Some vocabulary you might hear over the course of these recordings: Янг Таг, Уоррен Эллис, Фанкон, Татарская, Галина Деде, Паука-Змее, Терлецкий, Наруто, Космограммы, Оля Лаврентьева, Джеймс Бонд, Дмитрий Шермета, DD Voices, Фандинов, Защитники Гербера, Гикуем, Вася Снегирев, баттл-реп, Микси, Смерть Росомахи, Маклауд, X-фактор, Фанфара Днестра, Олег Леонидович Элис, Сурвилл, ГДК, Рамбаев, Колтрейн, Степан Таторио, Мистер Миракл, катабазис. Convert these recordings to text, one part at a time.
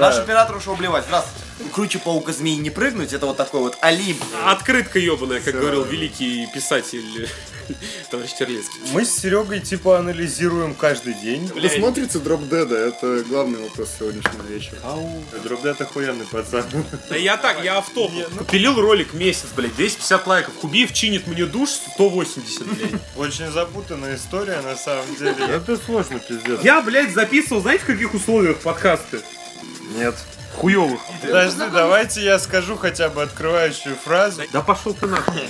Наш оператор ушел блевать. Здравствуйте. Круче паука-змеи не прыгнуть, это вот такой вот Олимп. Открытка ебаная, как говорил великий писатель товарищ Терлецкий. Мы с Серегой типа анализируем каждый день. Вы смотрите Дроп Деда, это главный вопрос сегодняшнего вечера. Ау. Дроп Дед охуенный пацан. Да я так, я автоп. Попилил ролик месяц, блядь, 250 лайков. Хубиев чинит мне душ, 180, блядь. Очень запутанная история на самом деле. Это сложно, пиздец. Я, блядь, записывал, знаете, в каких условиях подкасты? Нет. Хуёвых. Подожди, давайте я скажу хотя бы открывающую фразу. Да пошёл ты нахуй.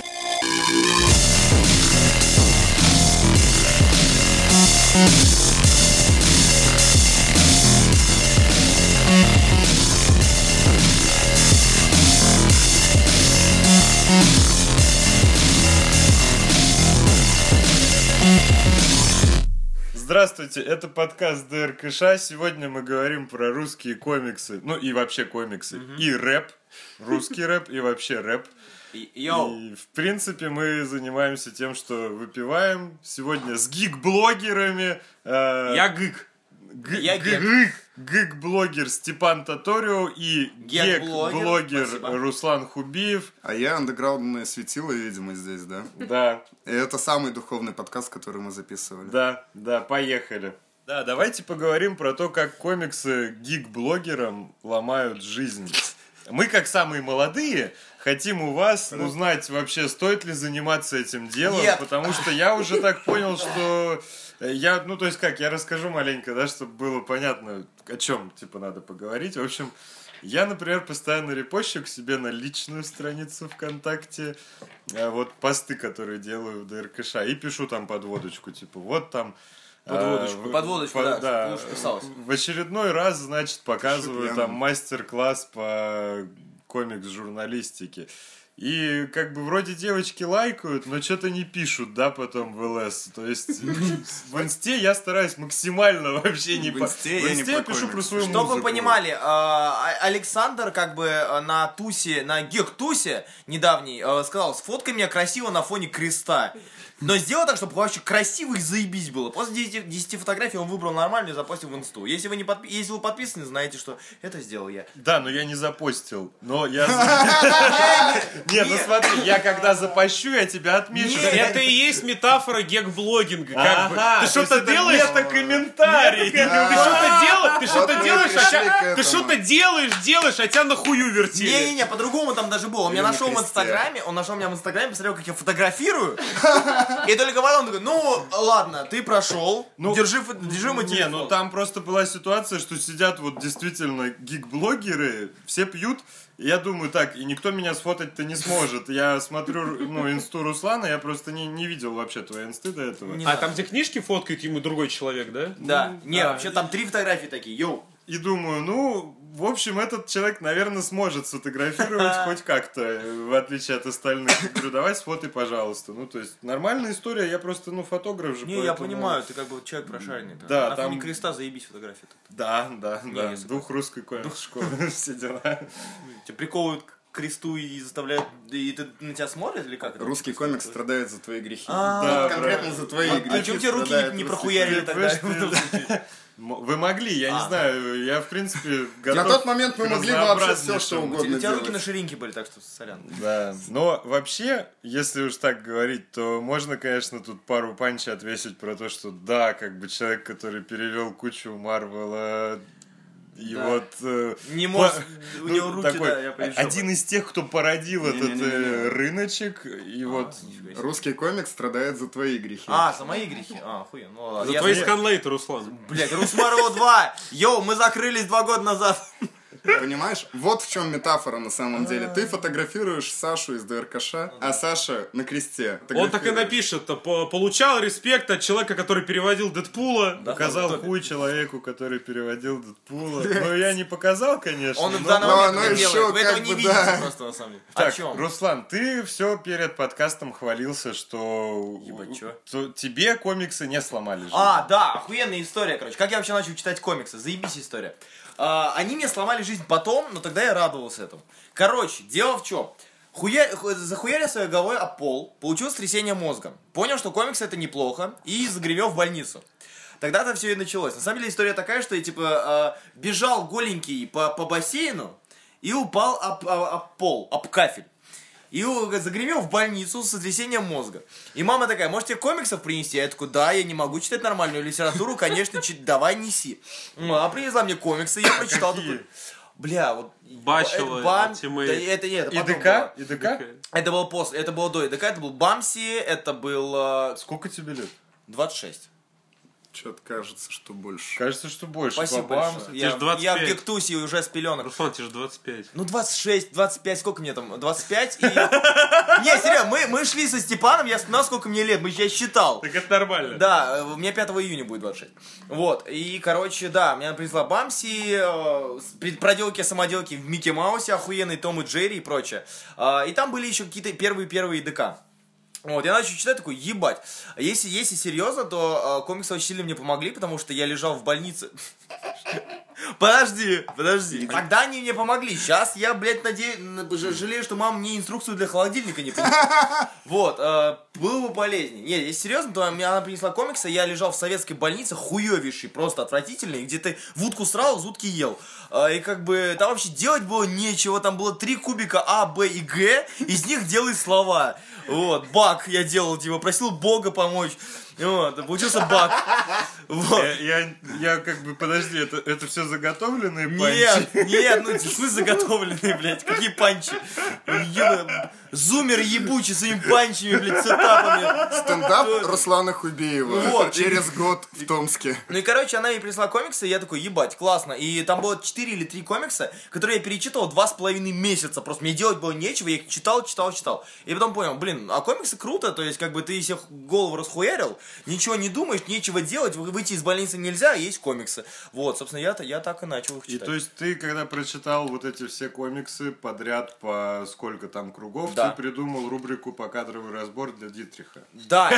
Здравствуйте, это подкаст ДРКШ. Сегодня мы говорим про русские комиксы, ну и вообще комиксы, и рэп, русский рэп, и вообще рэп. И в принципе мы занимаемся тем, что выпиваем. Сегодня с гик-блогерами. Я гик. Гик-блогер Степан Таторио и гек-блогер Руслан Хубиев. А я андеграундное светило, видимо, здесь, да? Да. Это самый духовный подкаст, который мы записывали. Да, да, поехали. Да, давайте поговорим про то, как комиксы гик-блогерам ломают жизнь. Мы, как самые молодые, хотим у вас узнать вообще, стоит ли заниматься этим делом. Нет. Потому что я уже так понял, что... Я, ну, то есть как, я расскажу маленько, да, чтобы было понятно, о чем, типа, надо поговорить. В общем, я, например, постоянно репощу к себе на личную страницу ВКонтакте вот посты, которые делаю в ДРКШ, и пишу там подводочку, типа, вот там... Подводочку, да, лучше писалось. В очередной раз, значит, показываю там мастер-класс по комикс-журналистике. И как бы вроде девочки лайкают, но что-то не пишут, да, потом в ЛС. То есть в инсте я стараюсь максимально вообще не... В инсте я пишу про свою музыку. Чтобы вы понимали, Александр как бы на тусе, на гек-тусе недавний сказал: сфоткай меня красиво на фоне креста. Но сделал так, чтобы вообще красиво и заебись было. После 10 фотографий он выбрал нормальную и запостил в инсту. Если вы, если вы подписаны, знаете, что это сделал я. Да, но я не запостил. Но я... Нет, ну смотри, я когда запощу, я тебя отмечу. Это и есть метафора гек-блогинга. Ты что-то делаешь... Это комментарий. Ты что-то делаешь, а тебя нахую вертели. Не-не-не, по-другому там даже было. Он меня нашел в инстаграме, посмотрел, как я фотографирую. И только потом такой: ну ладно, ты прошел, держи мой телефон. Не, ну там просто была ситуация, что сидят вот действительно гик-блогеры, все пьют. Я думаю, так, и никто меня сфотать-то не сможет. Я смотрю, ну, инсту Руслана, я просто не видел вообще твои инсты до этого. А там, где книжки фоткают, ему другой человек, да? Да. Не, вообще там 3 фотографии такие, йоу. И думаю, ну, в общем, этот человек, наверное, сможет сфотографировать хоть как-то, в отличие от остальных. Говорю, давай сфотай, пожалуйста. Ну, то есть, нормальная история, я просто, ну, фотограф же. Не, поэтому... я понимаю, ты как бы человек прошаренный. Да, там... не креста, заебись фотографии. Да. Дух русской школы, все дела. Тебя приковывают к кресту и заставляют... И ты на тебя смотрят или как? Русский комикс страдает за твои грехи. Да, конкретно за твои грехи. А чего тебе руки не прохуярили тогда? Вы могли, я не знаю, я в принципе готов. На тот момент мы могли вообще все, что угодно. У тебя руки на ширинке были, так что сорян. Да, но вообще, если уж так говорить, то можно, конечно, тут пару панчей отвесить про то, что да, как бы человек, который перевел кучу Марвела... И да. Вот не может, у него руки, такой, да, я понимаю. Один из тех, кто породил этот рыночек. И вот русский комикс страдает за твои грехи. А, за мои грехи? А, хуя, ну ладно. За твои сканлейты, Руслан. Блять, Русмарова 2! Йоу, мы закрылись 2 года назад. Понимаешь? Вот в чем метафора на самом деле. Ты фотографируешь Сашу из ДРКШ, а Саша на кресте. Он так и напишет: получал респект от человека, который переводил Дэдпула. Показал хуй человеку, который переводил Дэдпула. Но я не показал, конечно. Он в данный момент делает. Вы этого не видите просто на самом деле. Так, Руслан, ты все перед подкастом хвалился, что тебе комиксы не сломали жизнь. А, да, охуенная история, короче. Как я вообще начал читать комиксы? Заебись история. Они мне сломали жизнь потом, но тогда я радовался этому. Короче, дело в чем. Захуярил своей головой об пол, получил сотрясение мозга. Понял, что комиксы это неплохо, и загребел в больницу. Тогда-то все и началось. На самом деле история такая, что я типа бежал голенький по бассейну и упал об пол, об кафель. И загремел в больницу с сотрясением мозга. И мама такая: можете комиксов принести? Я такой: да, я не могу читать нормальную литературу, конечно, давай неси. Мама принесла мне комиксы, я прочитал. Такой, бля, вот... Бачело, это ИДК? ИДК? Это было после, это было до ИДК, это был Бамси, это был... Сколько тебе лет? 26. Чё-то кажется, что больше. Кажется, что больше. Спасибо большое. Я в Гектусе уже с пеленок. Руслан, тебе же 25. Ну, 26, 25, сколько мне там? 25 и... Не, серьезно, мы шли со Степаном, я вспоминал, сколько мне лет, я считал. Так это нормально. Да, у меня 5 июня будет 26. Вот, и, короче, да, меня привезла Бамси, проделки, самоделки в Микки Маусе, охуенный Том и Джерри и прочее. И там были еще какие-то первые ДК. Вот, я начал читать, такой: ебать. Если серьезно, то комиксы очень сильно мне помогли, потому что я лежал в больнице. Подожди. Тогда они мне помогли. Сейчас я, блядь, жалею, что мама мне инструкцию для холодильника не принесла. Вот, было бы полезнее. Нет, если серьезно, то она принесла комиксы, я лежал в советской больнице, хуевейший, просто отвратительный, где ты в утку срал, из утки ел. И как бы там вообще делать было нечего, там было 3 кубика А, Б и Г, из них делай слова. Вот, бак я делал, типа, просил Бога помочь. Вот, получился бак. Вот. Я как бы, подожди, это все заготовленные панчи? Нет, ну мы заготовленные, блядь, какие панчи? Зумер ебучий своими панчами, блядь, сетапами. Стендап Руслана Хубиева. Вот. Через год в Томске. Ну и, короче, она мне прислала комиксы, и я такой: ебать, классно. И там было 4 или 3 комикса, которые я перечитывал 2,5 месяца. Просто мне делать было нечего, я их читал. И потом понял, блин, а комиксы круто, то есть как бы ты себе голову расхуярил, ничего не думаешь, нечего делать, выйти из больницы нельзя, есть комиксы. Вот, собственно, я так и начал их читать. И то есть ты, когда прочитал вот эти все комиксы подряд по сколько там кругов, да, ты придумал рубрику «Покадровый разбор» для Дитриха. Да.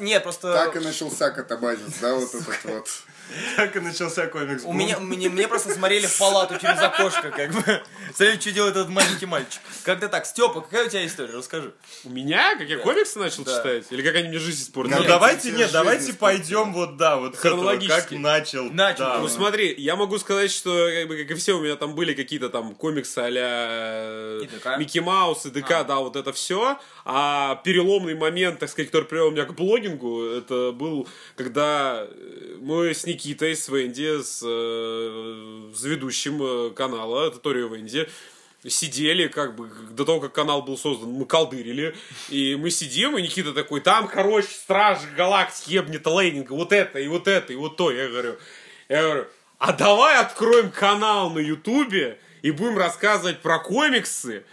Нет, просто... Так и начался катабазис, да, вот этот вот. Так и начался комикс. Мне просто смотрели в палату через окошко, как бы. Смотри, что делает этот маленький мальчик. Как-то так. Степа, какая у тебя история? Расскажи. У меня? Как я комиксы начал читать? Или как они мне жизнь испортили? Ну давайте пойдем вот, да, вот хронологически. Как начал. Да. Ну смотри, я могу сказать, что как и все, у меня там были какие-то там комиксы а-ля Микки Маус, ИДК, да, вот это все. А переломный момент, так сказать, который привел меня к блогингу, это был, когда мы с Никита с Венди, с ведущим канала Таторио Венди, сидели, как бы, до того, как канал был создан, мы колдырили, и мы сидим, и Никита такой: там, короче, Стражи Галактики ебнет Лейнинга, вот это, и вот это, и вот то. Я говорю, а давай откроем канал на Ютубе и будем рассказывать про комиксы,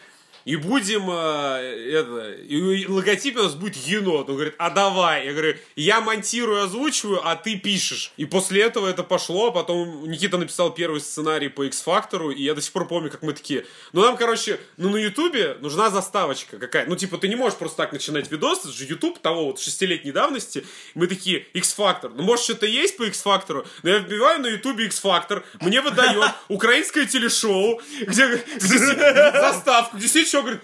и будем, и логотип у нас будет енот. Он говорит: а давай. Я говорю: я монтирую, озвучиваю, а ты пишешь. И после этого это пошло. Потом Никита написал первый сценарий по X-фактору. И я до сих пор помню, как мы такие: нам, короче, на Ютубе нужна заставочка какая. Ну, типа, ты не можешь просто так начинать видос. Это же Ютуб того вот 6-летней давности. Мы такие: X-фактор. Ну, может, что-то есть по X-фактору? Но я вбиваю на Ютубе X-фактор. Мне выдает украинское телешоу, где заставку, где все говорит: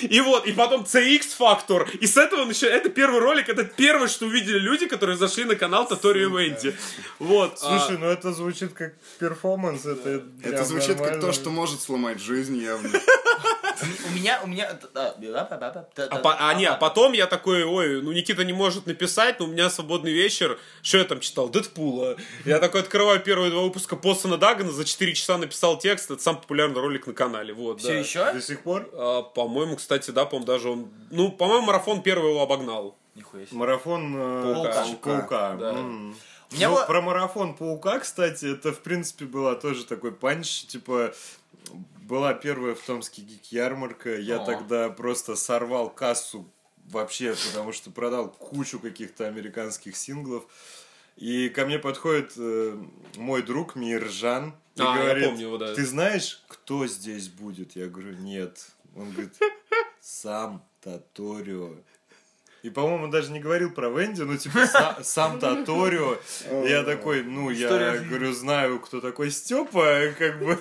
и вот, и потом CX-фактор. И с этого начинается. Это первый ролик, это первое, что увидели люди, которые зашли на канал Таторио Венди. Вот. Слушай, ну это звучит как перформанс. Это звучит как то, что может сломать жизнь, явно. У меня... А потом я такой: ой, ну Никита не может написать, но у меня свободный вечер. Что я там читал? Дэдпула. Я такой открываю первые 2 выпуска Постона Дагана, за 4 часа написал текст, это самый популярный ролик на канале. Вот. Все еще? До сих пор? По-моему, кстати, да, по-моему, даже он... Ну, по-моему, марафон первый его обогнал. Нихуя себе. Марафон Паука. Да. Ну, про марафон Паука, кстати, это, в принципе, была тоже такой панч, типа... Была первая в Томске гик-ярмарка. Я тогда просто сорвал кассу вообще, потому что продал кучу каких-то американских синглов. И ко мне подходит мой друг Миржан и говорит: я помню его, да. Ты знаешь, кто здесь будет? Я говорю: нет. Он говорит: сам Таторио. И, по-моему, он даже не говорил про Венди, но типа сам Таторио. Я такой: ну, я говорю, знаю, кто такой Степа, как бы.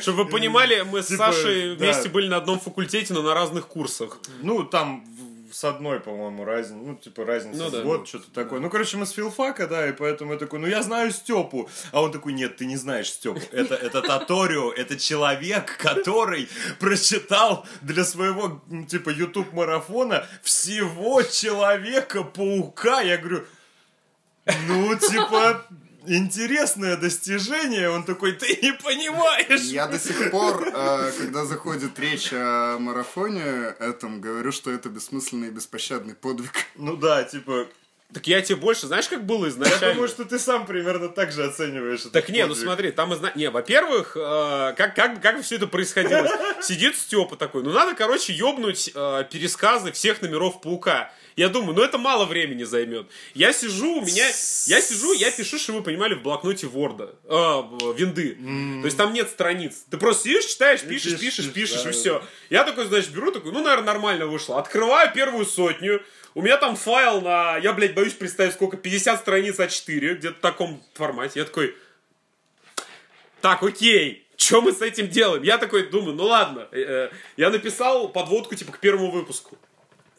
Чтобы вы понимали, мы с Сашей вместе были на одном факультете, но на разных курсах. Ну, там с одной, по-моему, разницей. Ну, типа, разница в год, что-то такое. Ну, короче, мы с филфака, да, и поэтому я такой, ну, я знаю Степу. А он такой, нет, ты не знаешь Степу. Это Таторио, это человек, который прочитал для своего, типа, YouTube-марафона всего Человека-паука. Я говорю, ну, типа... Интересное достижение. Он такой, ты не понимаешь. Я до сих пор, когда заходит речь о марафоне этом, говорю, что это бессмысленный и беспощадный подвиг. Ну да, типа... Так я тебе больше, знаешь, как было изначально? Я думаю, что ты сам примерно так же оцениваешь. Так не, ну смотри, там не, во-первых, как все это происходило? Сидит Степа такой, ну надо, короче, ёбнуть пересказы всех номеров Паука. Я думаю, ну это мало времени займет. Я сижу, я пишу, чтобы вы понимали, в блокноте Ворда, Винды. То есть там нет страниц. Ты просто сидишь, читаешь, пишешь, да, и все. Я такой, значит, беру, такой, ну, наверное, нормально вышло. Открываю первую сотню. У меня там файл на, я, блядь, боюсь представить, сколько, 50 страниц А4, где-то в таком формате. Я такой, так, окей, что мы с этим делаем? Я такой думаю, ну ладно. Я написал подводку, типа, к первому выпуску.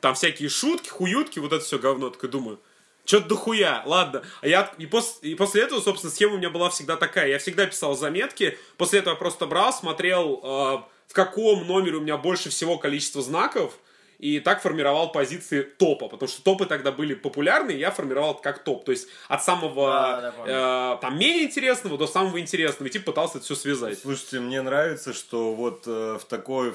Там всякие шутки, хуютки, вот это все говно. Такой думаю, что-то дохуя, ладно. А я, и после этого, собственно, схема у меня была всегда такая. Я всегда писал заметки. После этого я просто брал, смотрел, в каком номере у меня больше всего количество знаков. И так формировал позиции топа. Потому что топы тогда были популярны, и я формировал как топ. То есть от самого там менее интересного до самого интересного. И типа пытался это все связать. Слушайте, мне нравится, что вот в такой...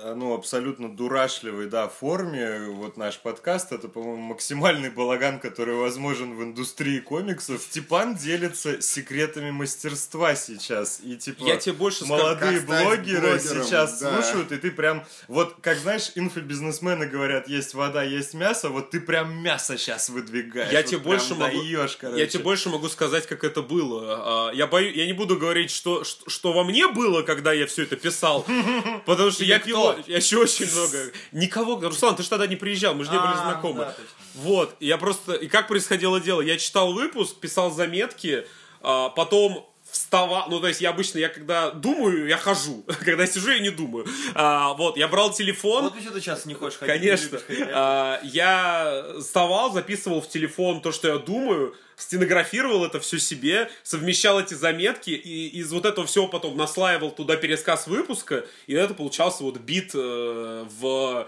Ну, абсолютно дурашливой, да, форме. Вот наш подкаст, это, по-моему, максимальный балаган, который возможен в индустрии комиксов. Степан делится секретами мастерства сейчас. И, типа, я тебе больше молодые блогеры сейчас, да, слушают, и ты прям, вот, как, знаешь, инфобизнесмены говорят, есть вода, есть мясо, вот ты прям мясо сейчас выдвигаешь. Я, вот тебе, больше могу, я тебе больше могу сказать, как это было. Я не буду говорить, что во мне было, когда я все это писал, потому что я пил. Я еще очень много. Никого. Руслан, ты же тогда не приезжал, мы же не были знакомы. Да, вот. Я просто. И как происходило дело? Я читал выпуск, писал заметки, потом вставал. Ну, то есть, я когда думаю, я хожу. Когда сижу, я не думаю. Вот, я брал телефон. Вот ты что-то сейчас не хочешь ходить. Конечно. Я вставал, записывал в телефон то, что я думаю, стенографировал это все себе, совмещал эти заметки, и из вот этого всего потом наслаивал туда пересказ выпуска, и это получался вот бит в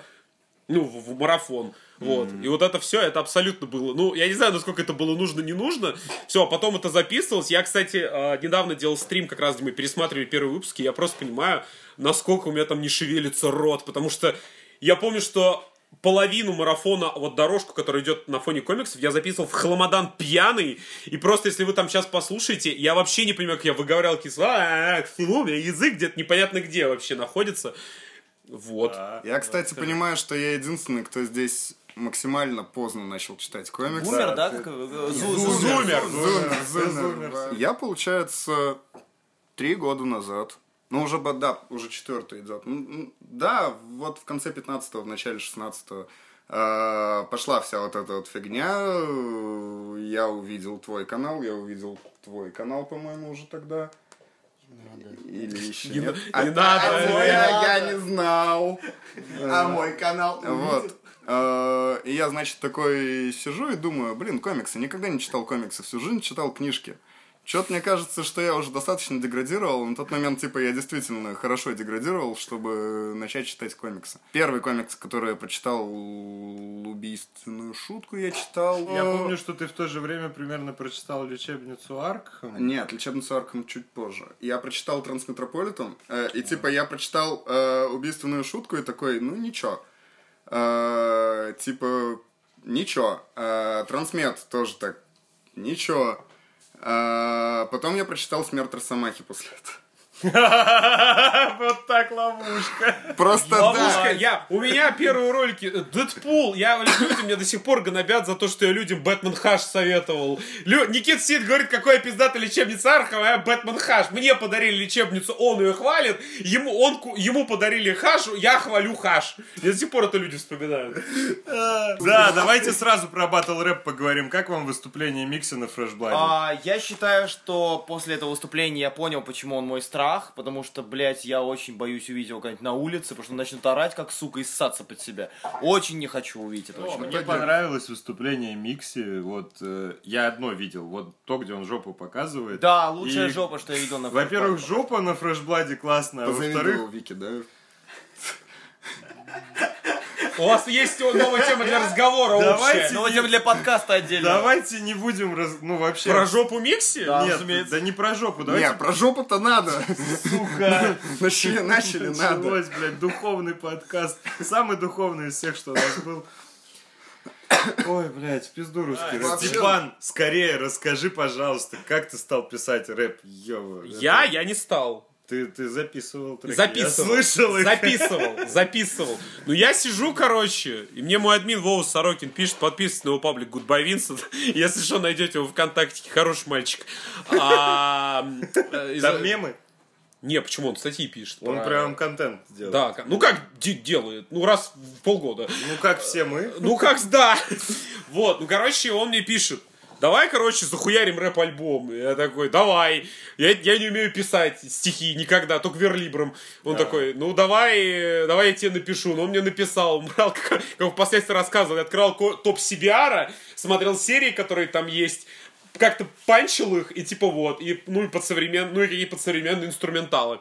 марафон. Вот. И вот это все, это абсолютно было. Ну, я не знаю, насколько это было нужно, не нужно. Все, а потом это записывалось. Я, кстати, недавно делал стрим, как раз где мы пересматривали первые выпуски, я просто понимаю, насколько у меня там не шевелится рот, потому что я помню, что половину марафона, вот дорожку, которая идет на фоне комиксов, я записывал в хламодан пьяный, и просто, если вы там сейчас послушаете, я вообще не понимаю, как я выговаривал кисло, у меня язык где-то непонятно где вообще находится. Вот. Я, кстати, понимаю, что я единственный, кто здесь максимально поздно начал читать комиксы. Зумер, да? Зумер. Я, получается, 3 года назад. Ну, уже, да, уже 4-й идет. Да, вот в конце 15-го, в начале 16-го пошла вся вот эта вот фигня. Я увидел твой канал, по-моему, уже тогда. Или еще нет. Не надо. Я не знал. А мой канал увидел. И я, значит, такой сижу и думаю, блин, комиксы. Никогда не читал комиксы, всю жизнь читал книжки. Чё-то мне кажется, что я уже достаточно деградировал. На тот момент, типа, я действительно хорошо деградировал, чтобы начать читать комиксы. Первый комикс, который я прочитал, «Убийственную шутку», я читал. Я помню, что ты в то же время примерно прочитал «Лечебницу Арк». Нет, «Лечебницу Арк» чуть позже. Я прочитал «Трансметрополитен», и, типа, я прочитал «Убийственную шутку» и такой, ну, ничего. Типа, ничего. «Трансмет» тоже так, ничего. Потом я прочитал «Смерть Росомахи» после этого. Вот так ловушка. Просто ловушка. Да. У меня первые ролики «Дэдпул». Люди меня до сих пор гонобят за то, что я людям «Бэтмен Хаш» советовал. Никита сидит, говорит, какая пиздатая «Лечебница Арк», а я «Бэтмен Хаш». Мне подарили «Лечебницу», он ее хвалит. Ему подарили «Хашу», я хвалю «Хаш». Я до сих пор это люди вспоминают. Да, давайте сразу про батл-рэп поговорим. Как вам выступление Микси на Фрэшблайне? Я считаю, что после этого выступления я понял, почему он мой страх. страх, потому что, блядь, я очень боюсь увидеть его как-нибудь на улице, потому что он начнет орать, как сука, и ссаться под себя. Очень не хочу увидеть это. Мне понравилось выступление Микси, вот я одно видел, вот то, где он жопу показывает. Да, лучшая жопа, что я видел на Фрэшблайне. Во-первых, жопа на Фрэшблайне классная, а во-вторых... Вики, да? У вас есть новая тема для разговора вообще. Новая тема для подкаста отдельно. Давайте не будем... Ну, вообще... Про жопу Микси? Да, нет, разумеется. Да не про жопу. Давайте... Нет, про жопу-то надо. Сука. Начали надо. Началось, блядь, духовный подкаст. Самый духовный из всех, что у нас был. Ой, блядь, в пизду русский рэп. Степан, скорее расскажи, пожалуйста, как ты стал писать рэп? Я не стал. Ты записывал треки? Записывал. Я слышал их. Записывал. Ну, я сижу, короче, и мне мой админ Вова Сорокин пишет, подписывайтесь на его паблик Goodbye Vincent, если что, найдете его ВКонтакте, хороший мальчик. Там мемы? Не, почему? Он статьи пишет. Он прям контент делает. Да, ну как делает? Ну, раз в полгода. Ну, как все мы. Ну, как, да. Вот, ну, короче, он мне пишет. Давай, короче, захуярим рэп-альбом. Я такой, давай. Я не умею писать стихи никогда, только верлибром. Он такой, ну давай я тебе напишу. Но он мне написал, он брал, как впоследствии рассказывал, я открывал топ CBR, смотрел серии, которые там есть, как-то панчил их, и типа вот, и, ну и под современные инструменталы.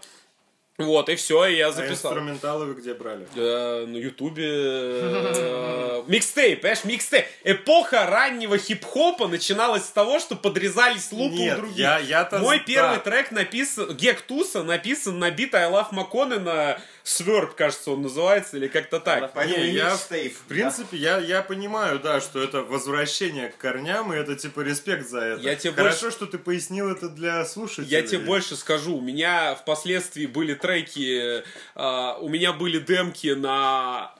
Вот, и все, и я записал. А инструменталы вы где брали? На Ютубе. Микстейп, понимаешь, микстейп. Эпоха раннего хип-хопа начиналась с того, что подрезались лупы у других. Мой первый трек написан, Гек Туса, написан на бит I Love Макконена, Сверб, кажется, он называется, или как-то так. В принципе, я понимаю, да, что это возвращение к корням, и это типа респект за это. Хорошо, что ты пояснил это для слушателей. Я тебе больше скажу, у меня впоследствии были треки, у меня были демки на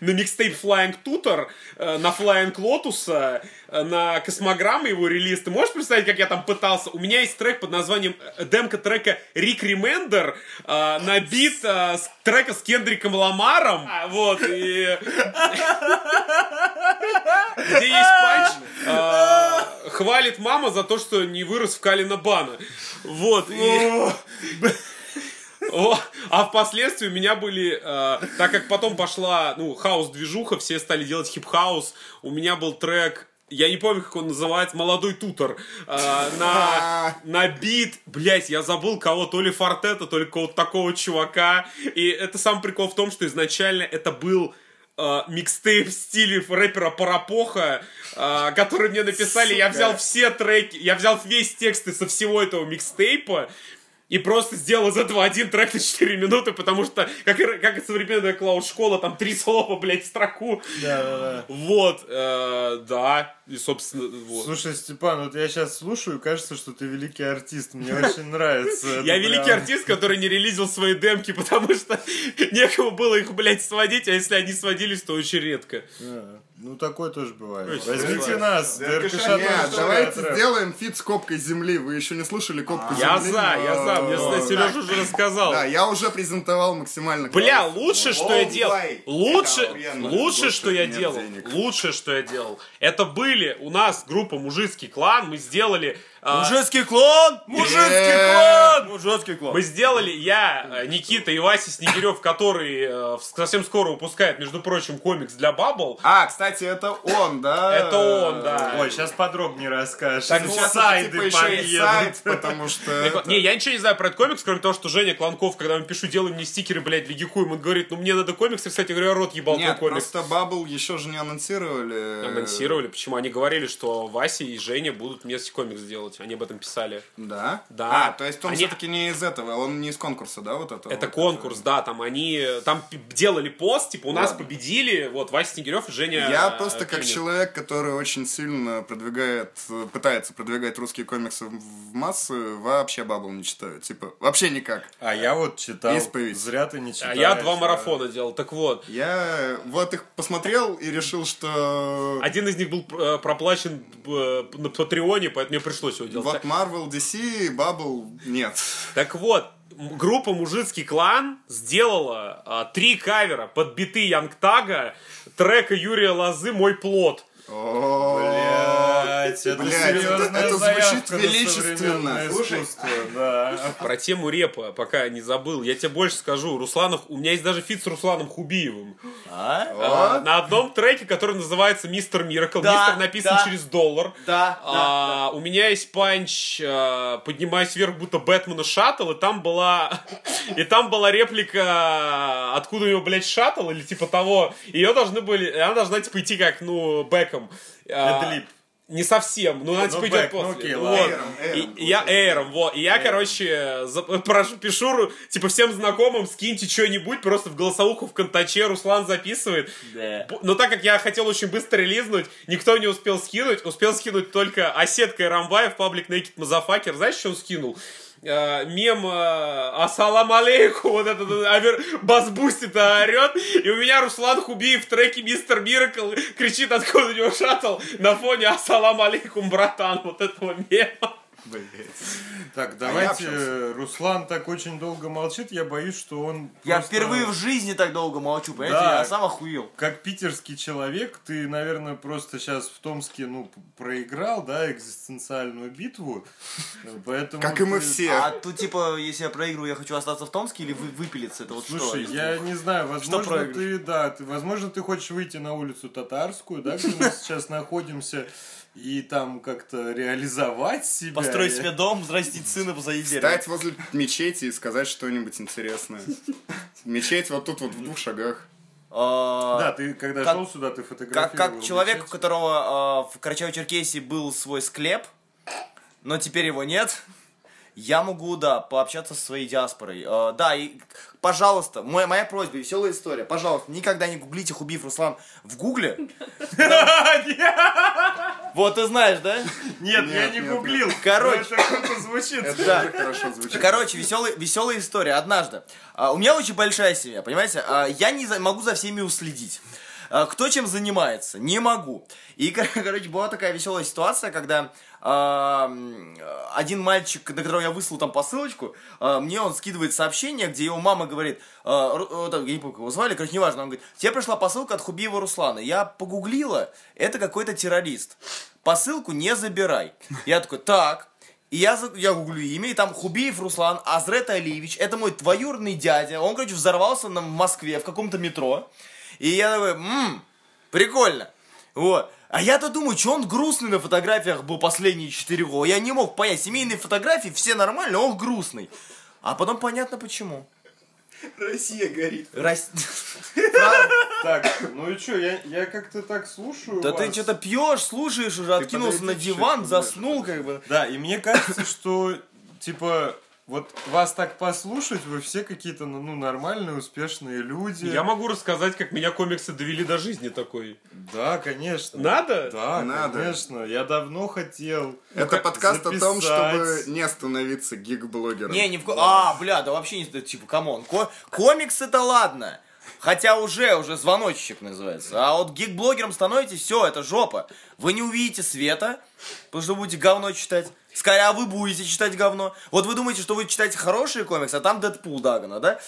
микстейп Flying Tutor, на Flying Lotus, на Космограммы его релиз. Ты можешь представить, как я там пытался? У меня есть трек под названием демка трека Rick Remender на бит трека с Кендриком Ламаром. Вот, и... Где есть панч? Хвалит мама за то, что не вырос в Калина Бана. Вот, и... А впоследствии у меня были, так как потом пошла, ну, хаус-движуха, все стали делать хип-хаус, у меня был трек, я не помню, как он называется, «Молодой Тутор», на бит, блять, я забыл кого, то ли Фортета, то ли какого-то такого чувака, и это сам прикол в том, что изначально это был... микстейп в стиле рэпера Парапоха, который мне написали, сука. Я взял все треки, я взял весь текст со всего этого микстейпа, и просто сделал из этого один трек на 4 минуты, потому что, как и современная клауд-школа, там 3 слова, блядь, в строку. Да. Вот. Да. И, собственно, вот. Слушай, Степан, вот я сейчас слушаю, кажется, что ты великий артист. Мне очень нравится. Я великий артист, который не релизил свои демки, потому что некому было их, блядь, сводить, а если они сводились, то очень редко. Ну, такое тоже бывает. Возьмите нас, ДРКШ. Давайте сделаем фит с копкой земли. Вы еще не слушали копку земли? Я за. Мне, кстати, Сережа уже рассказал. Да, я уже презентовал максимально. Бля, лучше, что я делал. Лучше, что я делал. Это были у нас группа «Мужицкий клан». Мы сделали... Мужицкий клан! Мужицкий клан! Мы сделали, я, Никита и Вася Снегирев, который совсем скоро выпускает, между прочим, комикс для Баббл. А, кстати, это он, да? Ой, сейчас подробнее расскажешь. Так, сайды подъедут, потому что... Не, я ничего не знаю про этот комикс, кроме того, что Женя Кланков, когда я ему пишу, делай мне стикеры, блядь, для Гикуем, он говорит, ну мне надо комиксы, кстати, я говорю, я рот ебал твой комикс. Нет, просто Баббл еще же не анонсировали. Анонсировали, почему? Они говорили, что Вася и Женя будут вместе комикс делать. Они об этом писали. Да? Да. А, то есть он все-таки не из этого, он не из конкурса, да, вот этого? Это вот конкурс, это... да, там они там делали пост, типа, у нас победили, вот, Вася Снегирев и Женя... Я просто как человек, который очень сильно пытается продвигать русские комиксы в массы, вообще Баббл не читаю, типа, вообще никак. А я вот читал, зря ты не читаешь. А я 2 марафона делал, так вот. Я вот их посмотрел и решил, что... Один из них был проплачен на Патреоне, поэтому мне пришлось делать. Вот Marvel, DC, Bubble нет. Так вот, группа «Мужицкий клан» сделала 3 кавера под биты Янг Тага, трека Юрия Лозы «Мой плод». Блядь. Блять, это серьезная заявка на современное искусство. Да. Про тему репа, пока не забыл, я тебе больше скажу. У меня есть даже фит с Русланом Хубиевым. На одном треке, который называется «Мистер Миракл». «Мистер» написан через $. У меня есть панч «Поднимаюсь вверх, будто Бэтмена шаттл», и там была реплика «Откуда у него, блять, шаттл?» или типа того. Она должна типа идти как, бэком. Это лип. Не совсем, она типа идет после. Эйром. И я, короче, пишу, типа, всем знакомым, скиньте что-нибудь, просто в голосовуху в Контаче Руслан записывает. Да. Но так как я хотел очень быстро релизнуть, никто не успел скинуть. Успел скинуть только Осетка и Рамбаев, паблик Naked Мазафакер. Знаешь, что он скинул? Мем «Ассалам алейку», вот этот бас-бустит орет, и у меня Руслан Хубиев в треке «Мистер Миракл» кричит, откуда у него шаттл, на фоне «Ассалам алейкум, братан», вот этого мема. Блять. Так, давайте. Руслан так очень долго молчит, я боюсь, что он... Я впервые в жизни так долго молчу, понимаете? Да. Я сам охуел. Как питерский человек, ты, наверное, просто сейчас в Томске, проиграл, да, экзистенциальную битву, поэтому... Как и мы все. А тут, типа, если я проиграю, я хочу остаться в Томске или выпилиться? Это вот что? Слушай, я не знаю, возможно, ты хочешь выйти на улицу Татарскую, да, где мы сейчас находимся... И там как-то реализовать себя. Построить себе дом, взрастить сына, позади дерева. Встать возле мечети и сказать что-нибудь интересное. Мечеть вот тут вот в 2 шагах. Да, ты когда шел сюда, ты фотографировал. Как человек, у которого в Карачаево-Черкесии был свой склеп, но теперь его нет, я могу, пообщаться со своей диаспорой. Да, и, пожалуйста, моя просьба, веселая история, пожалуйста, никогда не гуглите Хубиев Руслан в Гугле. Вот, ты знаешь, да? Нет, я не гуглил. Короче, это хорошо звучит. Короче, веселая история. Однажды. У меня очень большая семья, понимаете? Я не могу за всеми уследить. Кто чем занимается? Не могу. И, короче, была такая веселая ситуация, когда один мальчик, на которого я выслал там посылочку, мне он скидывает сообщение, где его мама говорит, я не помню, как его звали, короче, неважно, он говорит, тебе пришла посылка от Хубиева Руслана. Я погуглила, это какой-то террорист. Посылку не забирай. Я такой, так... И я гуглю имя, и там Хубиев Руслан Азрет Алиевич, это мой двоюродный дядя, он, короче, взорвался в Москве в каком-то метро. И я такой, прикольно. Вот. А я-то думаю, что он грустный на фотографиях был последние 4 года. Я не мог понять, семейные фотографии, все нормально, он грустный. А потом понятно почему. Россия горит. Так, и что, я как-то так слушаю. Да ты что-то пьешь, слушаешь уже, откинулся на диван, заснул как бы. Да, и мне кажется, что типа... Вот вас так послушать, вы все какие-то, нормальные, успешные люди. Я могу рассказать, как меня комиксы довели до жизни такой. Да, конечно. Надо? Да, надо. Конечно. Я давно хотел Это подкаст записать. О том, чтобы не становиться гик-блогером. Да вообще не... Типа, камон. Комиксы-то ладно. Хотя уже звоночек называется. А вот гик-блогером становитесь, все, это жопа. Вы не увидите света, потому что будете говно читать. Скорее, вы будете читать говно. Вот вы думаете, что вы читаете хорошие комиксы, а там Дэдпул Дагана, да? И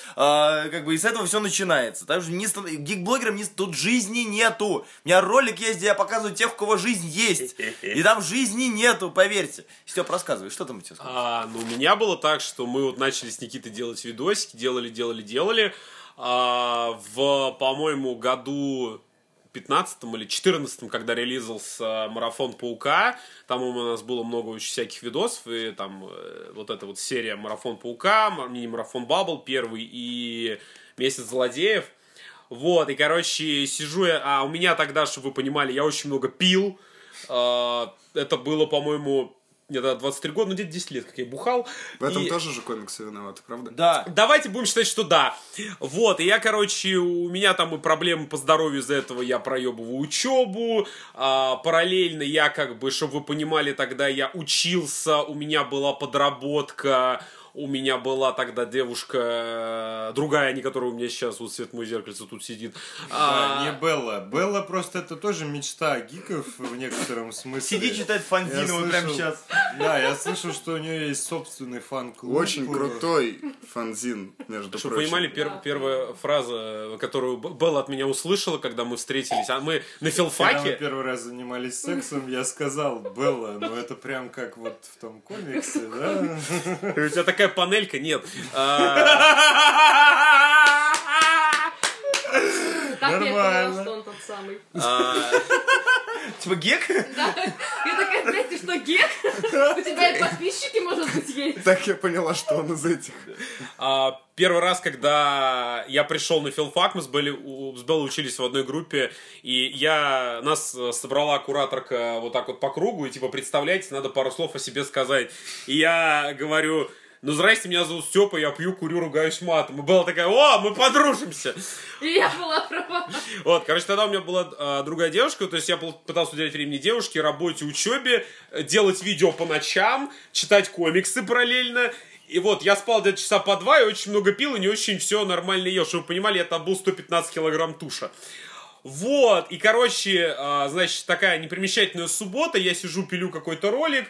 с этого все начинается. Так что гик-блогерам тут жизни нету. У меня ролик есть, где я показываю тех, у кого жизнь есть. И там жизни нету, поверьте. Степ, рассказывай, что там у тебя сказать? У меня было так, что мы вот начали с Никитой делать видосики, делали. В, по-моему, году... 15 или 14, когда релизался «Марафон Паука», там у нас было много очень всяких видосов, и там вот эта вот серия «Марафон Паука», мини-марафон «Баббл» первый и «Месяц злодеев». Вот, и, короче, сижу я... у меня тогда, чтобы вы понимали, я очень много пил. Это было, по-моему... Мне тогда 23 года, где-то 10 лет, как я бухал. В этом тоже же комиксы виноваты, правда? Да. Давайте будем считать, что да. Вот, и я, короче, у меня там и проблемы по здоровью из-за этого, я проебываю учебу. Параллельно я, чтобы вы понимали, тогда я учился, у меня была подработка, у меня была тогда девушка, другая, не которая у меня сейчас, вот свет мое зеркальце тут сидит. Не Белла. Белла просто это тоже мечта гиков в некотором смысле. Сиди читать Фандинова прямо сейчас. Да, я слышал, что у нее есть собственный фан-клуб. Очень крутой фанзин, между прочим. Чтобы вы понимали, первая фраза, которую Белла от меня услышала, когда мы встретились, а мы на филфаке... Когда мы первый раз занимались сексом, я сказал: Белла, ну это прям как вот в том комиксе, да? У тебя такая панелька? Нет. Так я поняла, что он тот самый. Типа гек? Да. Я такая: блядь, ты что, гек? У тебя и подписчики, может быть, есть? Так я поняла, что он из этих. Первый раз, когда я пришел на филфак, мы с Беллой учились в одной группе, и нас собрала кураторка вот так вот по кругу, и типа: представляете, надо пару слов о себе сказать. И я говорю: ну, здрасте, меня зовут Степа, я пью, курю, ругаюсь матом. И Белла такая: о, мы подружимся. И я была права. Вот, короче, тогда у меня была другая девушка, то есть я пытался уделять времени девушке, работе, учебе, делать видео по ночам, читать комиксы параллельно. И вот, я спал где-то часа по два, и очень много пил, и не очень все нормально ел. Чтобы вы понимали, я там был 115 килограмм туша. Вот, и, короче, значит, такая непримечательная суббота, я сижу, пилю какой-то ролик.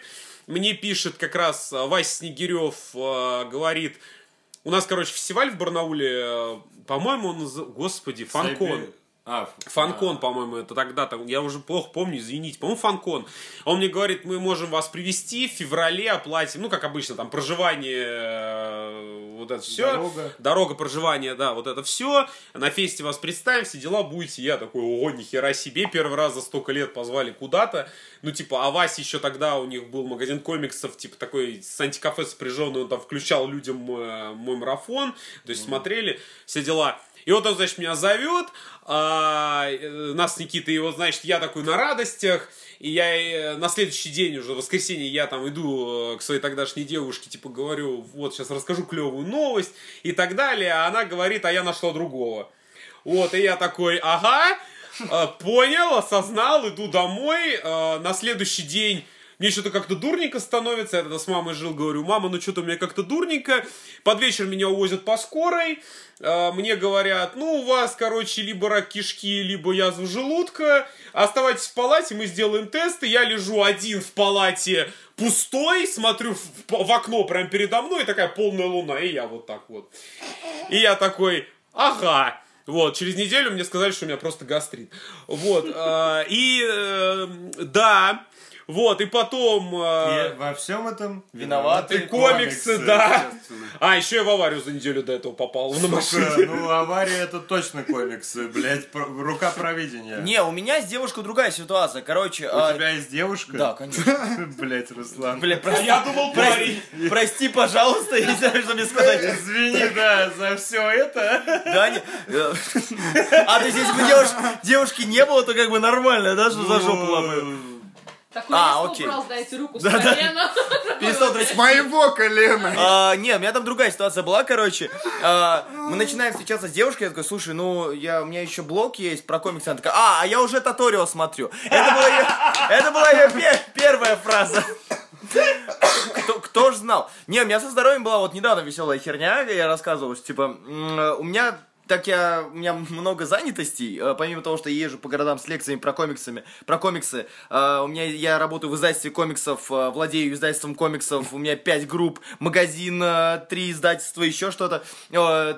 Мне пишет как раз Вася Снегирев, говорит: у нас, короче, фестиваль в Барнауле, по-моему, он называется, господи, Фанкон. Фанкон, по-моему, это тогда, там, я уже плохо помню, извините, по-моему, Фанкон. Он мне говорит: мы можем вас привезти в феврале, оплатим, ну, как обычно, там, проживание, вот это все. Дорога, проживание, да, вот это все. На фесте вас представим, все дела, будете. Я такой: о, нихера себе, первый раз за столько лет позвали куда-то. Ну, типа, а Вася еще тогда, у них был магазин комиксов, типа, такой с антикафе сопряженный, он там включал людям мой марафон, то есть смотрели, все дела. И вот он, значит, меня зовет, нас с Никитой, и вот, значит, я такой на радостях, и я на следующий день, уже в воскресенье, я там иду к своей тогдашней девушке, типа, говорю: вот, сейчас расскажу клевую новость и так далее, а она говорит: а я нашла другого. Вот, и я такой: ага, понял, осознал, иду домой, на следующий день... Мне что-то как-то дурненько становится. Я тогда с мамой жил, говорю: мама, ну что-то у меня как-то дурненько. Под вечер меня увозят по скорой. Мне говорят: ну, у вас, короче, либо рак кишки, либо язва желудка. Оставайтесь в палате, мы сделаем тесты. Я лежу один в палате пустой, смотрю в окно прямо передо мной, и такая полная луна. И я вот так вот. И я такой: ага. Вот, через неделю мне сказали, что у меня просто гастрит. Вот. И да... Вот, и потом... Во всем этом виноваты комиксы, да. А, еще я в аварию за неделю до этого попал. Сука, на машине. Ну, авария — это точно комиксы, блядь, рука провидения. Не, у меня с девушкой другая ситуация, короче... У тебя есть девушка? Да, конечно. Блядь, Руслан. Блядь, я думал, прости, пожалуйста, я не знаю, что мне сказать. Извини, да, за все это. Да, не... А, то есть, если бы девушки не было, то как бы нормально, да, что за жопу ломаю. Такой окей. Убрал, дайте руку с колена. С моего колена. Нет, у меня там другая ситуация была, короче. Мы начинаем встречаться с девушкой, я такой: слушай, ну, у меня еще блог есть про комиксы. Она такая: а я уже Таторио смотрю. Это была ее первая фраза. Кто ж знал? Не, у меня со здоровьем была вот недавно веселая херня, я рассказывал, что, типа, у меня много занятостей, помимо того, что я езжу по городам с лекциями про комиксы, я работаю в издательстве комиксов, владею издательством комиксов, у меня 5 групп, магазин, 3 издательства, еще что-то,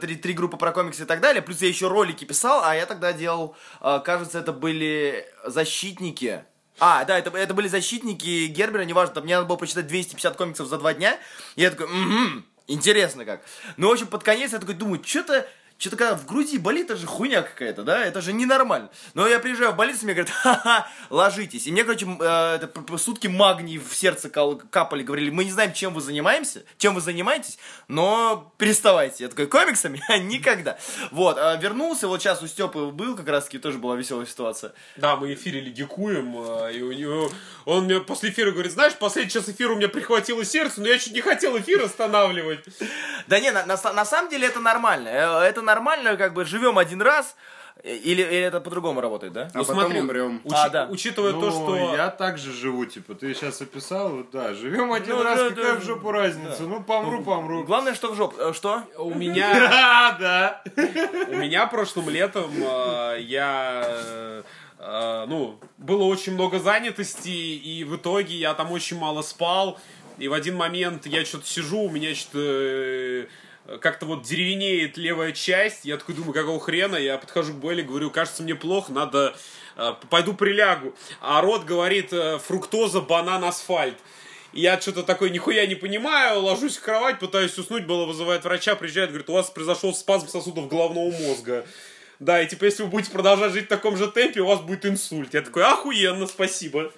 3 группы про комиксы и так далее, плюс я еще ролики писал, а я тогда делал, кажется, это были «Защитники». Да, это были «Защитники» Гербера, неважно, там мне надо было прочитать 250 комиксов за 2 дня, и я такой: интересно как. Ну, в общем, под конец я такой думаю: что-то когда в Грузии болит, это же хуйня какая-то, да? Это же ненормально. Но я приезжаю в больницу, мне говорят: ха-ха, ложитесь. И мне, короче, сутки магний в сердце капали, говорили: мы не знаем, чем вы занимаетесь, но переставайте. Я такой: комиксами? Никогда. Вот, вернулся, вот сейчас у Степы был, как раз-таки тоже была веселая ситуация. Да, мы эфирили «Гикуем», и у него... Он мне после эфира говорит: знаешь, последний час эфира у меня прихватило сердце, но я чуть не хотел эфир останавливать. Да не, на самом деле это нормально. Это нормально, как бы живем один раз, или это по-другому работает, да? А ну, потом умрем. Да. Учитывая то, что... я так же живу, типа, ты сейчас описал, да, живем один раз, да, какая в жопу разница, да. Ну помру. Главное, что в жопу, что? У меня... да. У меня прошлым летом я... ну, было очень много занятости, и в итоге я там очень мало спал, и в один момент я что-то сижу, у меня что-то как-то вот деревенеет левая часть, я такой думаю, какого хрена, я подхожу к Белле, говорю, кажется, мне плохо, надо, пойду прилягу, а рот говорит, фруктоза, банан, асфальт. Я что-то такой нихуя не понимаю, ложусь в кровать, пытаюсь уснуть, Белла вызывает врача, приезжает, говорит, у вас произошел спазм сосудов головного мозга. Да, и типа, если вы будете продолжать жить в таком же темпе, у вас будет инсульт. Я такой, охуенно, спасибо.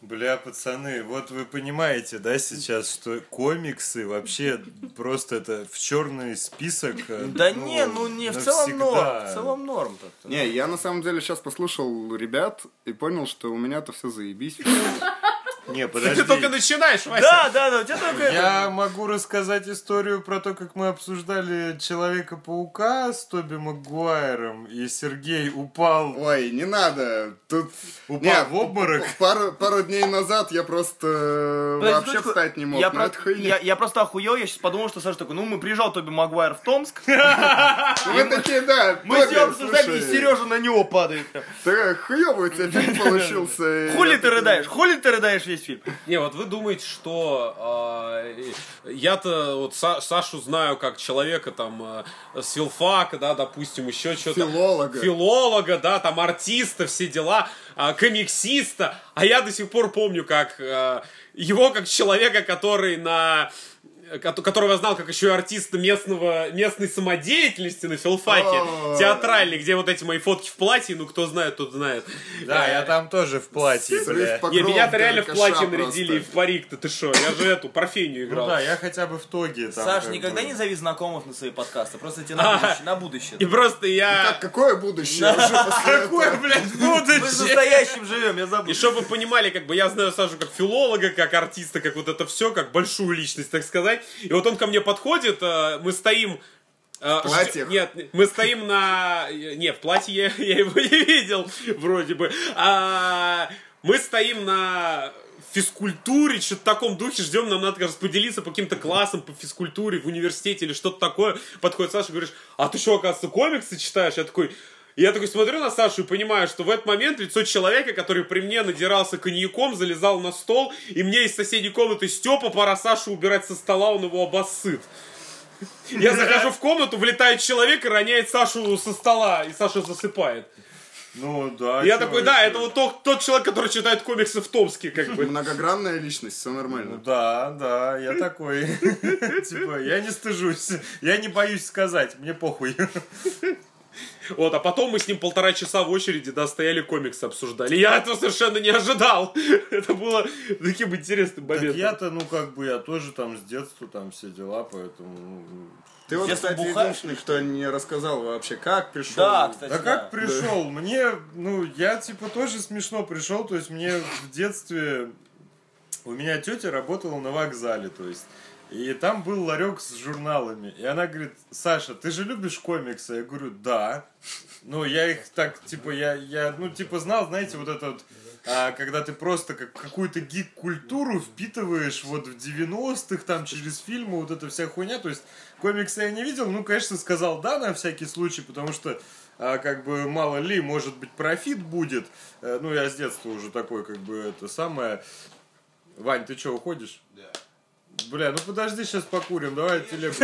Бля, пацаны, вот вы понимаете, да, сейчас, что комиксы вообще просто это в черный список. Да не, ну не, в целом норм, в целом норм. Не, я на самом деле сейчас послушал ребят и понял, что у меня-то все заебись. Не, подожди. Ты только начинаешь, Вася. Да, у тебя только... Я могу рассказать историю про то, как мы обсуждали Человека-паука с Тоби Магуайром, и Сергей упал... Ой, не надо. Тут... Упал в обморок. Пару дней назад я просто вообще встать не мог. Я просто охуел, я сейчас подумал, что Саша такой, ну, мы приезжал Тоби Магуайр в Томск. Мы такие, да, мы с ним обсуждали, и Сережа на него падает. Да, хуёвый у тебя фильм получился. Хули ты рыдаешь, весь фильм. Не, вот вы думаете, что я-то вот Сашу знаю как человека там с филфака, да, допустим, еще что-то. Филолога, да, там артиста, все дела, комиксиста. А я до сих пор помню, как его как человека, которого я знал как еще и артиста местной самодеятельности на филфаке, театральной, где вот эти мои фотки в платье, ну, кто знает, тот знает. Да, я там тоже в платье, бля. Не, меня-то реально в платье нарядили и в парик-то, ты шо, я же эту Парфению играл. Ну да, я хотя бы в тоге там. Саш, никогда не зови знакомых на свои подкасты, просто тебе на будущее. И просто я... Какое будущее? Какое, блядь, будущее? Мы с настоящим живем, я забыл. И чтобы вы понимали, как бы я знаю Сашу как филолога, как артиста, как вот это все, как большую личность, так сказать. И вот он ко мне подходит, мы стоим... в платье я его не видел, вроде бы. Мы стоим на физкультуре, что-то в таком духе, ждем, нам надо, кажется, поделиться по каким-то классам по физкультуре в университете или что-то такое. Подходит Саша и говоришь, а ты что, оказывается, комиксы читаешь? Я такой смотрю на Сашу и понимаю, что в этот момент лицо человека, который при мне надирался коньяком, залезал на стол, и мне из соседней комнаты Степа, пора Сашу убирать со стола, он его обоссыт. Я захожу в комнату, влетает человек и роняет Сашу со стола, и Саша засыпает. Ну да. Я такой, да, это вот тот человек, который читает комиксы в Томске, как бы. Многогранная личность, все нормально. Ну, да, я такой. Типа, я не стыжусь, я не боюсь сказать, мне похуй. Вот, а потом мы с ним 1,5 часа в очереди, да, стояли, комиксы обсуждали. Я этого совершенно не ожидал. Это было таким интересным моментом. Так я-то, я тоже там с детства там все дела, поэтому... Ты вот, кстати, единственный, кто не рассказал вообще, как пришел. Да, кстати, как пришел? Да. Мне, я типа тоже смешно пришел, то есть мне в детстве... У меня тетя работала на вокзале, то есть... И там был ларек с журналами. И она говорит, Саша, ты же любишь комиксы? Я говорю, да. Ну, я их так, типа, я знал, знаете, вот это вот, когда ты просто как какую-то гик-культуру впитываешь вот в 90-х, там, через фильмы, вот эта вся хуйня. То есть, комиксы я не видел, конечно, сказал да на всякий случай, потому что, мало ли, может быть, профит будет. Я с детства уже такой, это самое... Вань, ты что, уходишь? Да. Бля, подожди, сейчас покурим, давай телегу.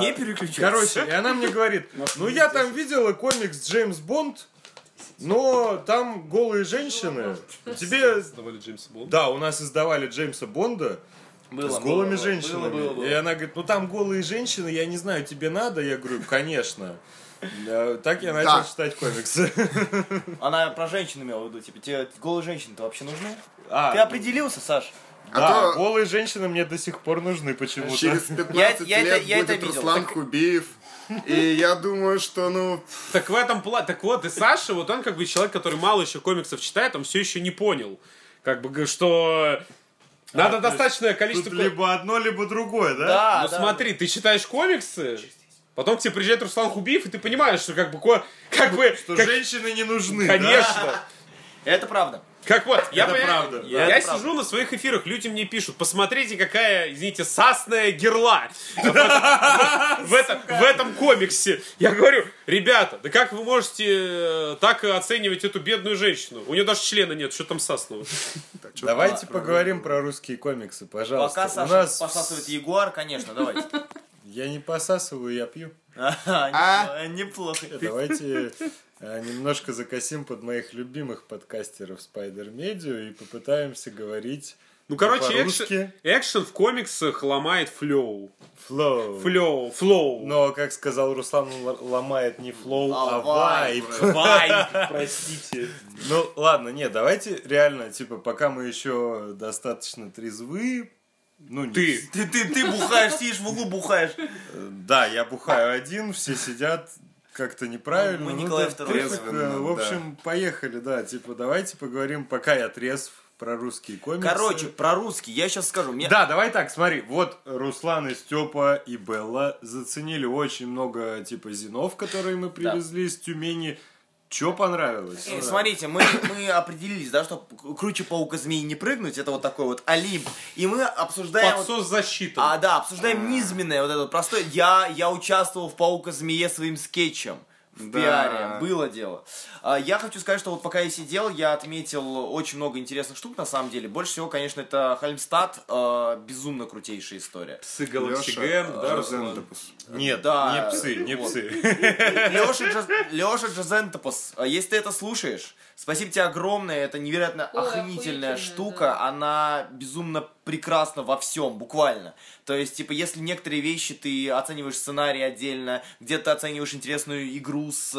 Не переключайся. Короче, и она мне говорит, я там видела комикс Джеймс Бонд, но там голые женщины. Тебе... Издавали Джеймса Бонда? Да, у нас издавали Джеймса Бонда с голыми женщинами. Было. И она говорит, там голые женщины, я не знаю, тебе надо? Я говорю, конечно. Так я начал читать комиксы. Она про женщин имела в виду, тебе голые женщины-то вообще нужны? Ты определился, Саш? Да, голые женщины мне до сих пор нужны почему-то. Через 15 лет будет Руслан Хубиев. И я думаю, что, Так в этом плане... Так вот, и Саша, он человек, который мало еще комиксов читает, он все еще не понял. Что... Надо достаточное количество... Тут либо одно, либо другое, да? Да, смотри, ты читаешь комиксы... Потом к тебе приезжает Руслан Хубиев, и ты понимаешь, что женщины не нужны. Конечно. Это правда. Как вот, я правда. Я сижу на своих эфирах, люди мне пишут, посмотрите, какая, извините, сасная герла в этом комиксе. Я говорю, ребята, да как вы можете так оценивать эту бедную женщину? У нее даже члена нет, что там сасного? Давайте поговорим про русские комиксы, пожалуйста. Пока Саша посасывает ягуар, конечно, давайте. Я не посасываю, я пью. Неплохо. Давайте... немножко закосим под моих любимых подкастеров Spider-Media и попытаемся говорить по-русски. Экшен в комиксах ломает флоу. Но, как сказал Руслан, ломает не флоу, а вайб. Вайб, простите. Ну, ладно, нет, давайте реально, типа, пока мы еще достаточно трезвы, Ты бухаешь, сидишь в углу, бухаешь. Да, я бухаю один, все сидят... Как-то неправильно. Мы Николай Второй. В общем, поехали, да. Типа, давайте поговорим, пока я трезв, про русские комиксы. Короче, про русские, я сейчас скажу. Да, давай так, смотри. Вот Руслан и Степа и Белла заценили очень много, типа, зинов, которые мы привезли из Тюмени. Чё понравилось? Смотрите, мы определились, да, что круче Паука-Змеи не прыгнуть, это вот такой вот Олимп. И мы обсуждаем... Подсос защиты. Обсуждаем низменное вот это вот простое. Я участвовал в Паука-Змее своим скетчем. В пиаре. Было дело. Я хочу сказать, что вот пока я сидел, я отметил очень много интересных штук, на самом деле. Больше всего, конечно, это Хальмстад. Безумно крутейшая история. Псы Галактиген, да? Джазентопус. Нет, да, не псы. Леша Джазентопус. Если ты это слушаешь, спасибо тебе огромное. Это невероятно охренительная штука. Да. Она безумно прекрасна во всем, буквально. То есть, типа, если некоторые вещи ты оцениваешь сценарий отдельно, где-то оцениваешь интересную игру с,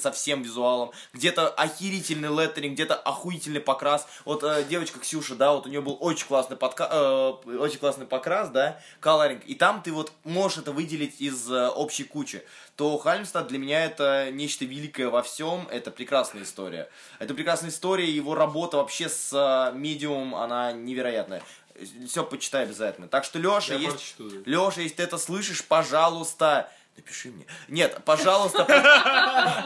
со всем визуалом, где-то охерительный леттеринг, где-то охуительный покрас. Вот девочка Ксюша, да, вот у нее был очень классный, очень классный покрас, да, колоринг. И там ты вот можешь это выделить из общей кучи. То Хальмстад для меня это нечто великое во всем, это прекрасная история. Это прекрасная история, его работа вообще с медиумом, она невероятная. Все почитай обязательно. Так что, Леша, если ты это слышишь, пожалуйста, напиши мне. Нет, пожалуйста.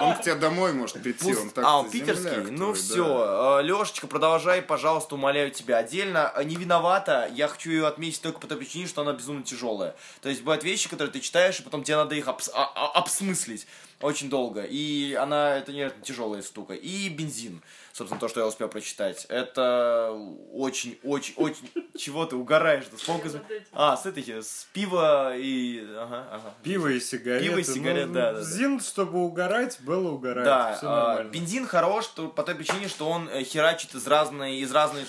Он к тебе домой может прийти. Он питерский? Ну все. Лешечка, продолжай, пожалуйста, умоляю тебя. Отдельно, не виновата, я хочу ее отметить только по той причине, что она безумно тяжелая. То есть бывают вещи, которые ты читаешь, и потом тебе надо их обсмыслить очень долго. И она, это невероятно тяжелая штука. И бензин. Собственно, то, что я успел прочитать. Это очень... Чего ты угораешь-то? С пива и... Ага. Пиво и сигареты. Пиво и сигареты, да. Бензин, чтобы угорать, было угорать. Да, все нормально. Бензин хорош по той причине, что он херачит из разных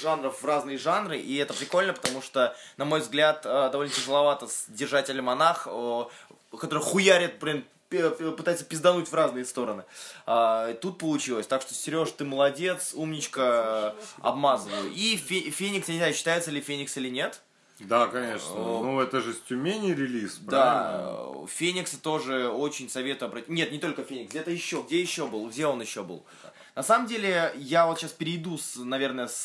жанров в разные жанры. И это прикольно, потому что, на мой взгляд, довольно тяжеловато держать альманах, который хуярит, блин, пытается пиздануть в разные стороны. Тут получилось. Так что, Сереж, ты молодец, умничка, обмазываю. И Феникс, я не знаю, считается ли Феникс или нет. Да, конечно. Ну, это же с Тюмени релиз, правильно? Да, Феникса тоже очень советую обратить. Нет, не только Феникс, где-то еще. Где он еще был? На самом деле, я вот сейчас перейду, с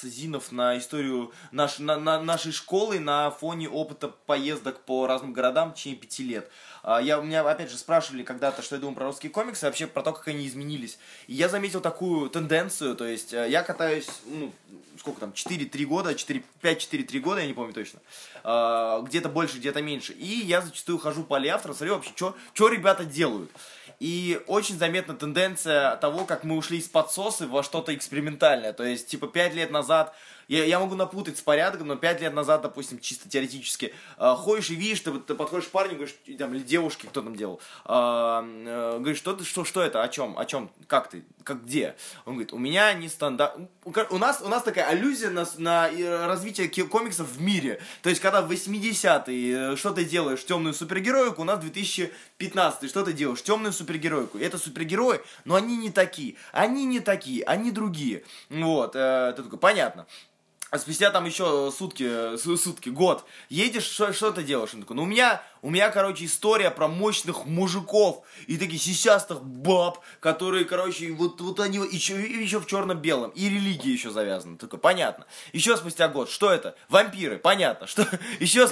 Зинов на историю нашей школы на фоне опыта поездок по разным городам в течение 5 лет. Меня, опять же, спрашивали когда-то, что я думаю про русские комиксы, вообще про то, как они изменились. И я заметил такую тенденцию, то есть я катаюсь, 4-3 года, я не помню точно. Где-то больше, где-то меньше. И я зачастую хожу по леавтору, смотрю вообще, что ребята делают. И очень заметна тенденция того, как мы ушли из подсосы во что-то экспериментальное. То есть, 5 лет назад... Я могу напутать с порядком, но 5 лет назад, допустим, чисто теоретически, ходишь и видишь, ты подходишь к парню, говоришь, там, или девушке, кто там делал, говоришь, что это, о чем, как ты, как где? Он говорит, у меня нестандарт... У нас такая аллюзия на развитие комиксов в мире. То есть, когда в 80-е что ты делаешь, темную супергероику, у нас 2015-й, что ты делаешь, темную супергероику. Это супергерои, но они не такие, они другие. Вот, ты такой, понятно. А спустя там еще сутки, год, едешь, что ты делаешь? Он такой, у меня, короче, история про мощных мужиков и таких сисястых баб, которые, короче, вот они еще в черно-белом. И религия еще завязана. Такой, понятно. Еще спустя год, что это? Вампиры, понятно. Что? Еще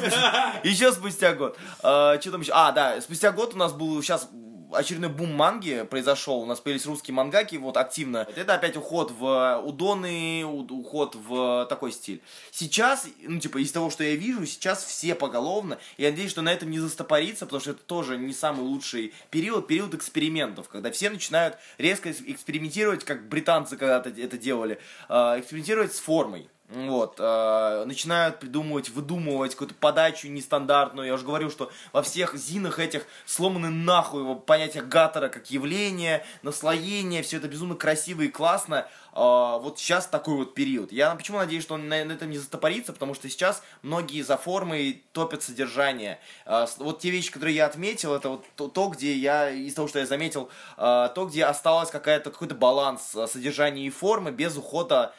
спустя год. Что там еще? Спустя год у нас был сейчас... очередной бум манги произошел. У нас появились русские мангаки, вот, активно. Это опять уход в удоны, уход в такой стиль. Сейчас, ну, типа, из того, что я вижу, сейчас все поголовно. Я надеюсь, что на этом не застопорится, потому что это тоже не самый лучший период, период экспериментов, когда все начинают резко экспериментировать, как британцы когда-то это делали, экспериментировать с формой. Вот, начинают придумывать, выдумывать какую-то подачу нестандартную. Я уже говорил, что во всех зинах этих сломаны нахуй его понятия гаттера как явление, наслоение, все это безумно красиво и классно. Вот сейчас такой вот период. Я почему надеюсь, что он на этом не застопорится, потому что сейчас многие за формой топят содержание. Вот те вещи, которые я отметил, это вот то, где я, из того, что я заметил, то, где осталось какой-то баланс содержания и формы без ухода,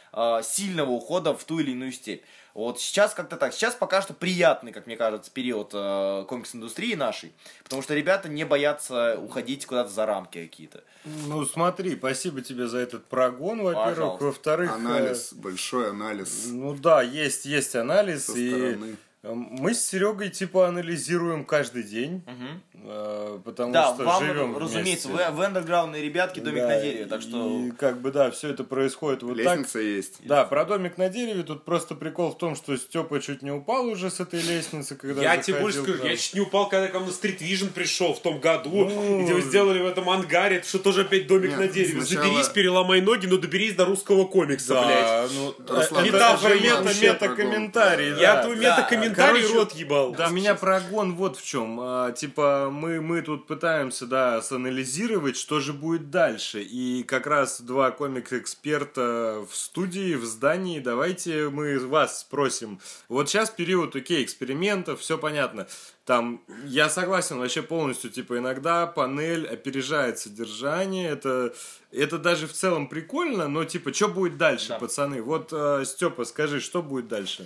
сильного ухода в ту или иную степь. Вот сейчас как-то так. Сейчас пока что приятный, как мне кажется, период комикс-индустрии нашей, потому что ребята не боятся уходить куда-то за рамки какие-то. Ну смотри, спасибо тебе за этот прогон, во-первых. Пожалуйста. Во-вторых... Анализ, большой анализ. Ну да, есть анализ. Со стороны. Мы с Серегой типа анализируем каждый день, угу. Потому да, что вам, живем разумеется, вместе. Вы андерграундные ребятки, домик да, на дереве, так что... И, как бы да, все это происходит вот лестница так. Лестница есть. Да, про домик на дереве тут просто прикол в том, что Степа чуть не упал уже с этой лестницы, когда я тебе больше скажу, я чуть не упал, когда ко мне Street Vision пришел в том году, ну... где вы сделали в этом ангаре, что тоже опять домик на дереве. Сначала... Заберись, переломай ноги, но доберись до русского комикса, да, блядь. Ну, метафора, мета-комментарий. Я твой мета-комментарий. Короче, рот ебал. Да, у меня прогон вот в чем. Мы тут пытаемся, да, санализировать, что же будет дальше. И как раз два комик-эксперта в студии, в здании. Давайте мы вас спросим. Вот сейчас период, окей, экспериментов, все понятно. Там, я согласен вообще полностью, типа, иногда панель опережает содержание, это даже в целом прикольно, но, типа, что будет дальше, да, пацаны? Вот, Степа, скажи, что будет дальше?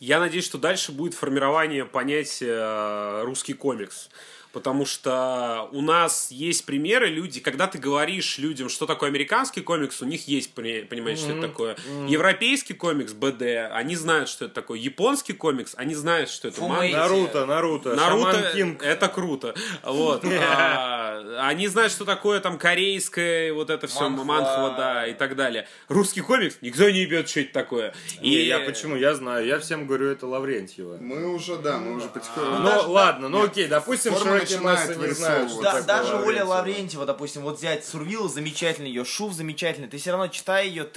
Я надеюсь, что дальше будет формирование понятия «русский комикс». Потому что у нас есть примеры, люди, когда ты говоришь людям, что такое американский комикс, у них есть, понимаешь, что это такое. Европейский комикс, БД, они знают, что это такое. Японский комикс, они знают, что это манга. Наруто, Шаман Кинг. Это круто. Вот. Они знают, что такое там корейское, вот это все, манхва, да, и так далее. Русский комикс, никто не ебет, что это такое. И я почему, я знаю, я всем говорю, это Лаврентьева. Мы уже потихоньку. Ну ладно, ну окей, допустим, что не знаю, что да, даже Оля Лаврентьева, допустим, вот взять Сурвилла, замечательный ее, Шуф замечательный, ты все равно читая ее,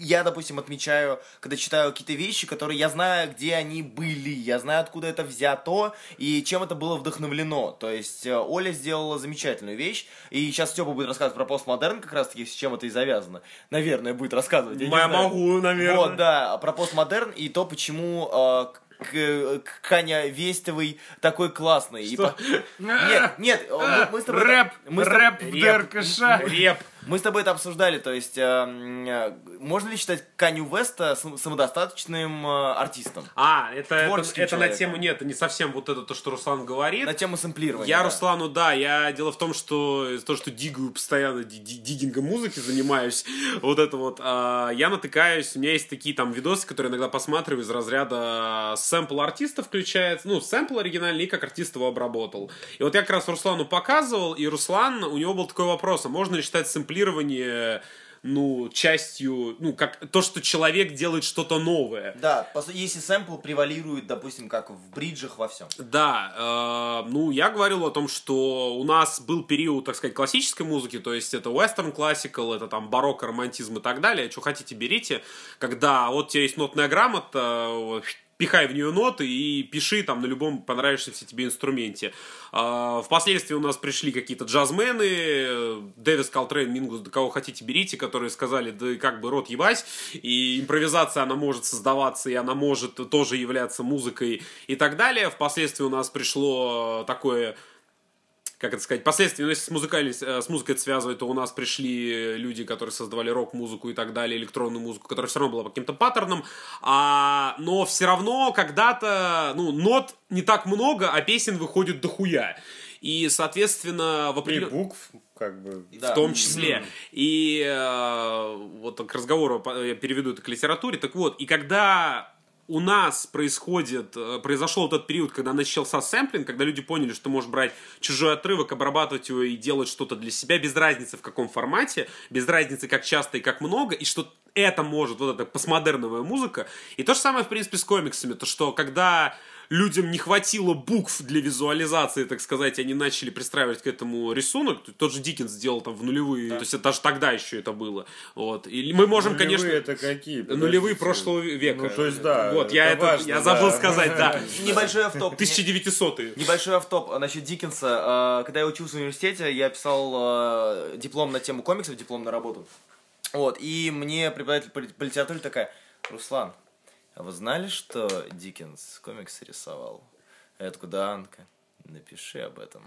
я, допустим, отмечаю, когда читаю какие-то вещи, которые я знаю, где они были, я знаю, откуда это взято и чем это было вдохновлено. То есть Оля сделала замечательную вещь, и сейчас Степа будет рассказывать про постмодерн, как раз-таки, с чем это и завязано. Наверное, будет рассказывать. Я могу, наверное. Вот, да, про постмодерн и то, почему... Каня Вестовый такой классный. Что? Нет, мы с тобой... Рэп в ДРКШ. Мы с тобой это обсуждали, то есть, можно ли считать Каню Веста самодостаточным артистом? Это на тему, нет, не совсем вот это то, что Руслан говорит. На тему сэмплирования. Я Руслану, да, дело в том, что из-за того, что дигаю постоянно, диггингом музыки занимаюсь, вот это вот, я натыкаюсь, у меня есть такие там видосы, которые иногда посматриваю из разряда сэмпл артиста включается, ну, сэмпл оригинальный, и как артист его обработал. И вот я как раз Руслану показывал, и Руслан, у него был такой вопрос, а можно ли считать сэмплирование? Частью, как то, что человек делает что-то новое. Да, если сэмпл превалирует, допустим, как в бриджах во всем. Да, я говорил о том, что у нас был период, так сказать, классической музыки, то есть это western классикал, это там барокко, романтизм и так далее, что хотите берите, когда вот у тебя есть нотная грамота, пихай в нее ноты и пиши там на любом понравившемся тебе инструменте. Впоследствии у нас пришли какие-то джазмены, Дэвис, Колтрейн, Мингус, до кого хотите берите, которые сказали, да как бы рот ебать, и импровизация, она может создаваться, и она может тоже являться музыкой и так далее. Впоследствии у нас пришло такое... Как это сказать, последствия, если с музыкой это связывать, то у нас пришли люди, которые создавали рок-музыку и так далее, электронную музыку, которая все равно была по каким-то паттернам, но все равно когда-то, нот не так много, а песен выходит дохуя. И, соответственно, в определен... И букв, как бы. Да. В том числе. И вот к разговору я переведу это к литературе. Так вот, и когда... у нас произошел тот период, когда начался сэмплинг, когда люди поняли, что ты можешь брать чужой отрывок, обрабатывать его и делать что-то для себя, без разницы в каком формате, без разницы как часто и как много, и что это может, вот эта постмодерновая музыка. И то же самое, в принципе, с комиксами, то что когда людям не хватило букв для визуализации, так сказать, они начали пристраивать к этому рисунок. Тот же Диккенс сделал там в нулевые, да. То есть это даже тогда еще это было. Вот. И мы можем, нулевые, конечно... это какие? Нулевые прошлого века. Ну, то есть, да. Вот, это я забыл сказать, да. Небольшой автоп. 1900-е. Небольшой автоп насчет Диккенса. Когда я учился в университете, я писал диплом на тему комиксов, диплом на работу. Вот. И мне преподаватель по литературе такая: Руслан, а вы знали, что Диккенс комиксы рисовал? Я такой: да, Анка, напиши об этом.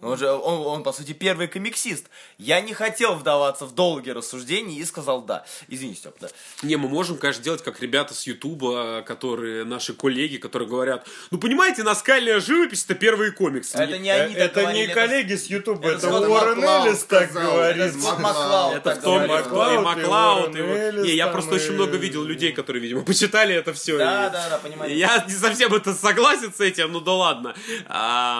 Он, по сути, первый комиксист. Я не хотел вдаваться в долгие рассуждения и сказал да. Извини, Степ, да. Не, мы можем, конечно, делать как ребята с Ютуба, которые наши коллеги, которые говорят: ну, понимаете, наскальная живопись — это первые комиксы. Это не они так говорили. Это не коллеги с Ютуба, это Уоррен Эллис так говорит. Это Том Маклауд. Не, я просто очень много видел людей, которые, видимо, почитали это все. Да, понимаете. Я не совсем это согласен с этим, ну да ладно.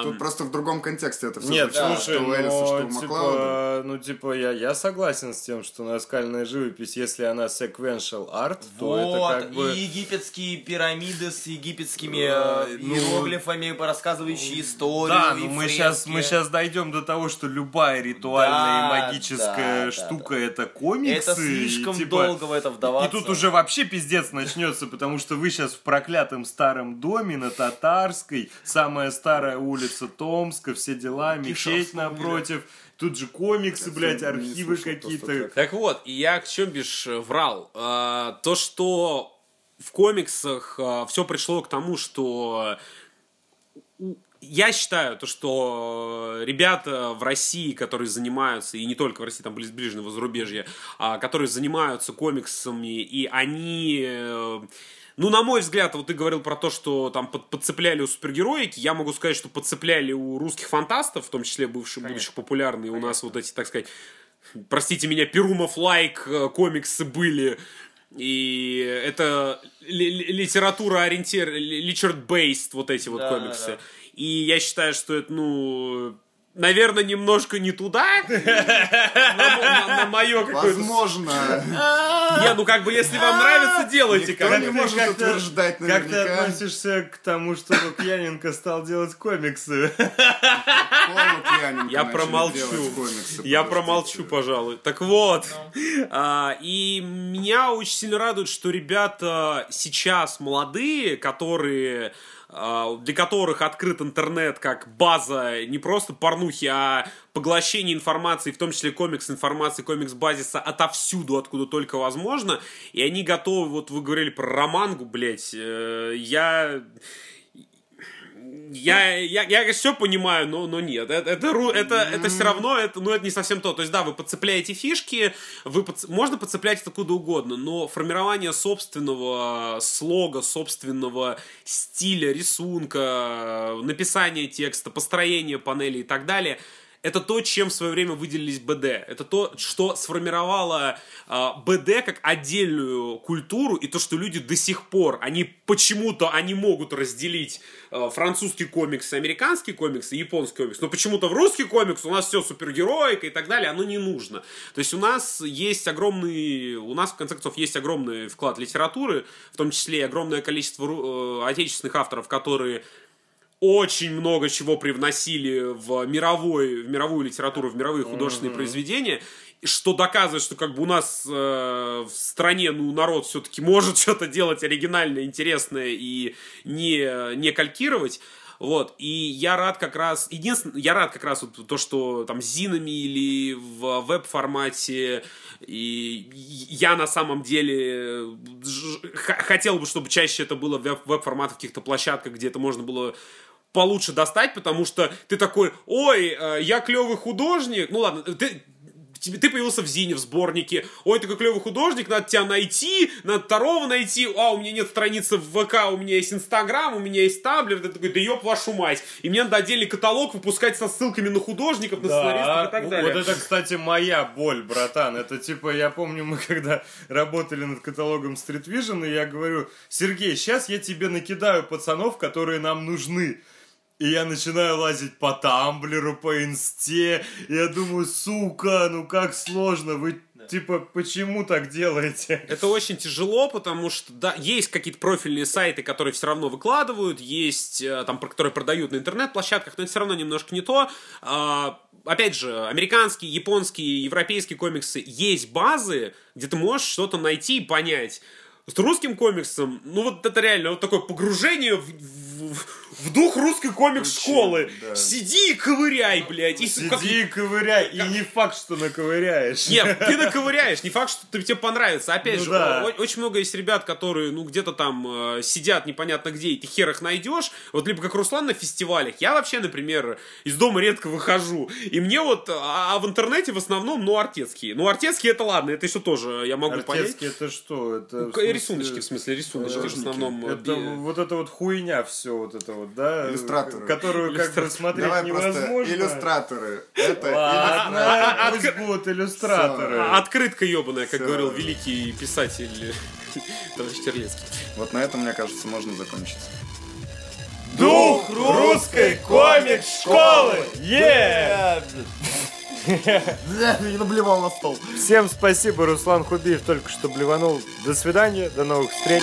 Тут просто в другом контексте. Нет, да, слушай, что Элиса, что Маклауда. Я согласен с тем, что наскальная живопись, если она sequential art, то это как бы... Вот, и египетские пирамиды с египетскими иероглифами, рассказывающие историю, да, и фрески. Мы сейчас дойдем до того, что любая ритуальная и магическая штука — это комиксы. Это слишком долго в это вдаваться. И тут уже вообще пиздец начнется, потому что вы сейчас в проклятом старом доме на Татарской, самая старая улица Томска, все дела. Мечеть напротив, тут же комиксы, блядь, архивы какие-то. Так вот, и я к чему бишь врал. То, что в комиксах все пришло к тому, что... Я считаю, то, что ребята в России, которые занимаются, и не только в России, там ближнего зарубежья, которые занимаются комиксами, и они... Ну, на мой взгляд, вот ты говорил про то, что там подцепляли у супергероики. Я могу сказать, что подцепляли у русских фантастов, в том числе будущих популярных. У нас вот эти, так сказать, простите меня, Перумов-лайк комиксы были. И это литература личерд-бейст, вот эти вот комиксы. Да. И я считаю, что это, наверное, немножко не туда. На мое какое-то... Возможно. Не, если вам нравится, делайте. Никто не может утверждать наверняка. Как ты относишься к тому, чтобы Пьяненко стал делать комиксы? Я промолчу. Я промолчу, пожалуй. Так вот. И меня очень сильно радует, что ребята сейчас молодые, для которых открыт интернет как база не просто порнухи, а поглощение информации, в том числе комикс-информации, комикс-базиса отовсюду, откуда только возможно. И они готовы... Вот вы говорили про романгу, блядь. Я все понимаю, но нет. Это все равно, это не совсем то. То есть, да, вы подцепляете фишки, можно подцеплять это куда угодно, но формирование собственного слога, собственного стиля, рисунка, написание текста, построение панели и так далее – это то, чем в свое время выделились БД. Это то, что сформировало БД как отдельную культуру, и то, что люди до сих пор, они могут разделить французский комикс, американский комикс и японский комикс, но почему-то в русский комикс у нас все супергероика и так далее, оно не нужно. То есть у нас, в конце концов, есть огромный вклад литературы, в том числе и огромное количество отечественных авторов, которые... очень много чего привносили в мировую литературу, в мировые художественные произведения, что доказывает, что как бы у нас в стране народ все-таки может что-то делать оригинальное, интересное и не калькировать. Вот, и я рад как раз вот то, что там с зинами или в веб-формате, и я на самом деле хотел бы, чтобы чаще это было в веб-форматах, в каких-то площадках, где это можно было получше достать, потому что ты такой: ой, я клевый художник, ну ладно, ты... ты появился в Зине, в сборнике, ой, ты как клевый художник, надо тебя найти, надо второго найти, а, у меня нет страницы в ВК, у меня есть Инстаграм, у меня есть Таблер, ты такой, да ёб вашу мать, и мне надо отдельный каталог выпускать со ссылками на художников, на сценаристов и так далее. Вот это, кстати, моя боль, братан, это типа, я помню, мы когда работали над каталогом Street Vision, и я говорю, Сергей, сейчас я тебе накидаю пацанов, которые нам нужны. И я начинаю лазить по Тамблеру, по Инсте. И я думаю, сука, ну как сложно, вы... Типа, почему так делаете? Это очень тяжело, потому что, да, есть какие-то профильные сайты, которые все равно выкладывают, есть, там, которые продают на интернет-площадках, но это все равно немножко не то. Опять же, американские, японские, европейские комиксы, есть базы, где ты можешь что-то найти и понять. С русским комиксом, ну вот это реально вот такое погружение в дух русской комикс-школы. Да. Сиди и ковыряй, блядь. И, сиди как... и ковыряй, и не факт, что наковыряешь. Нет, ты наковыряешь, не факт, что тебе понравится. Опять ну же, да. Очень много есть ребят, которые, ну, где-то там сидят непонятно где, и ты хер их найдешь. Вот либо как Руслан на фестивалях. Я вообще, например, из дома редко выхожу. И мне вот, а в интернете в основном, ну, артецкие. Ну, артецкие это ладно, это еще тоже я могу понять. Артецкие это что? Это... Рисуночки, в смысле, рисуночки в основном. Это, вот эта вот хуйня все, вот это вот, да? Иллюстраторы. Которую как бы смотреть давай невозможно. Иллюстраторы. Это иллюстраторы. Пусть будут иллюстраторы. Открытка ебаная, как говорил великий писатель товарищ Терлецкий. Вот на этом, мне кажется, можно закончить. Дух русской комикс-школы! Еее! Я наблевал на стол. Всем спасибо, Руслан Хубиев только что блеванул. До свидания, до новых встреч.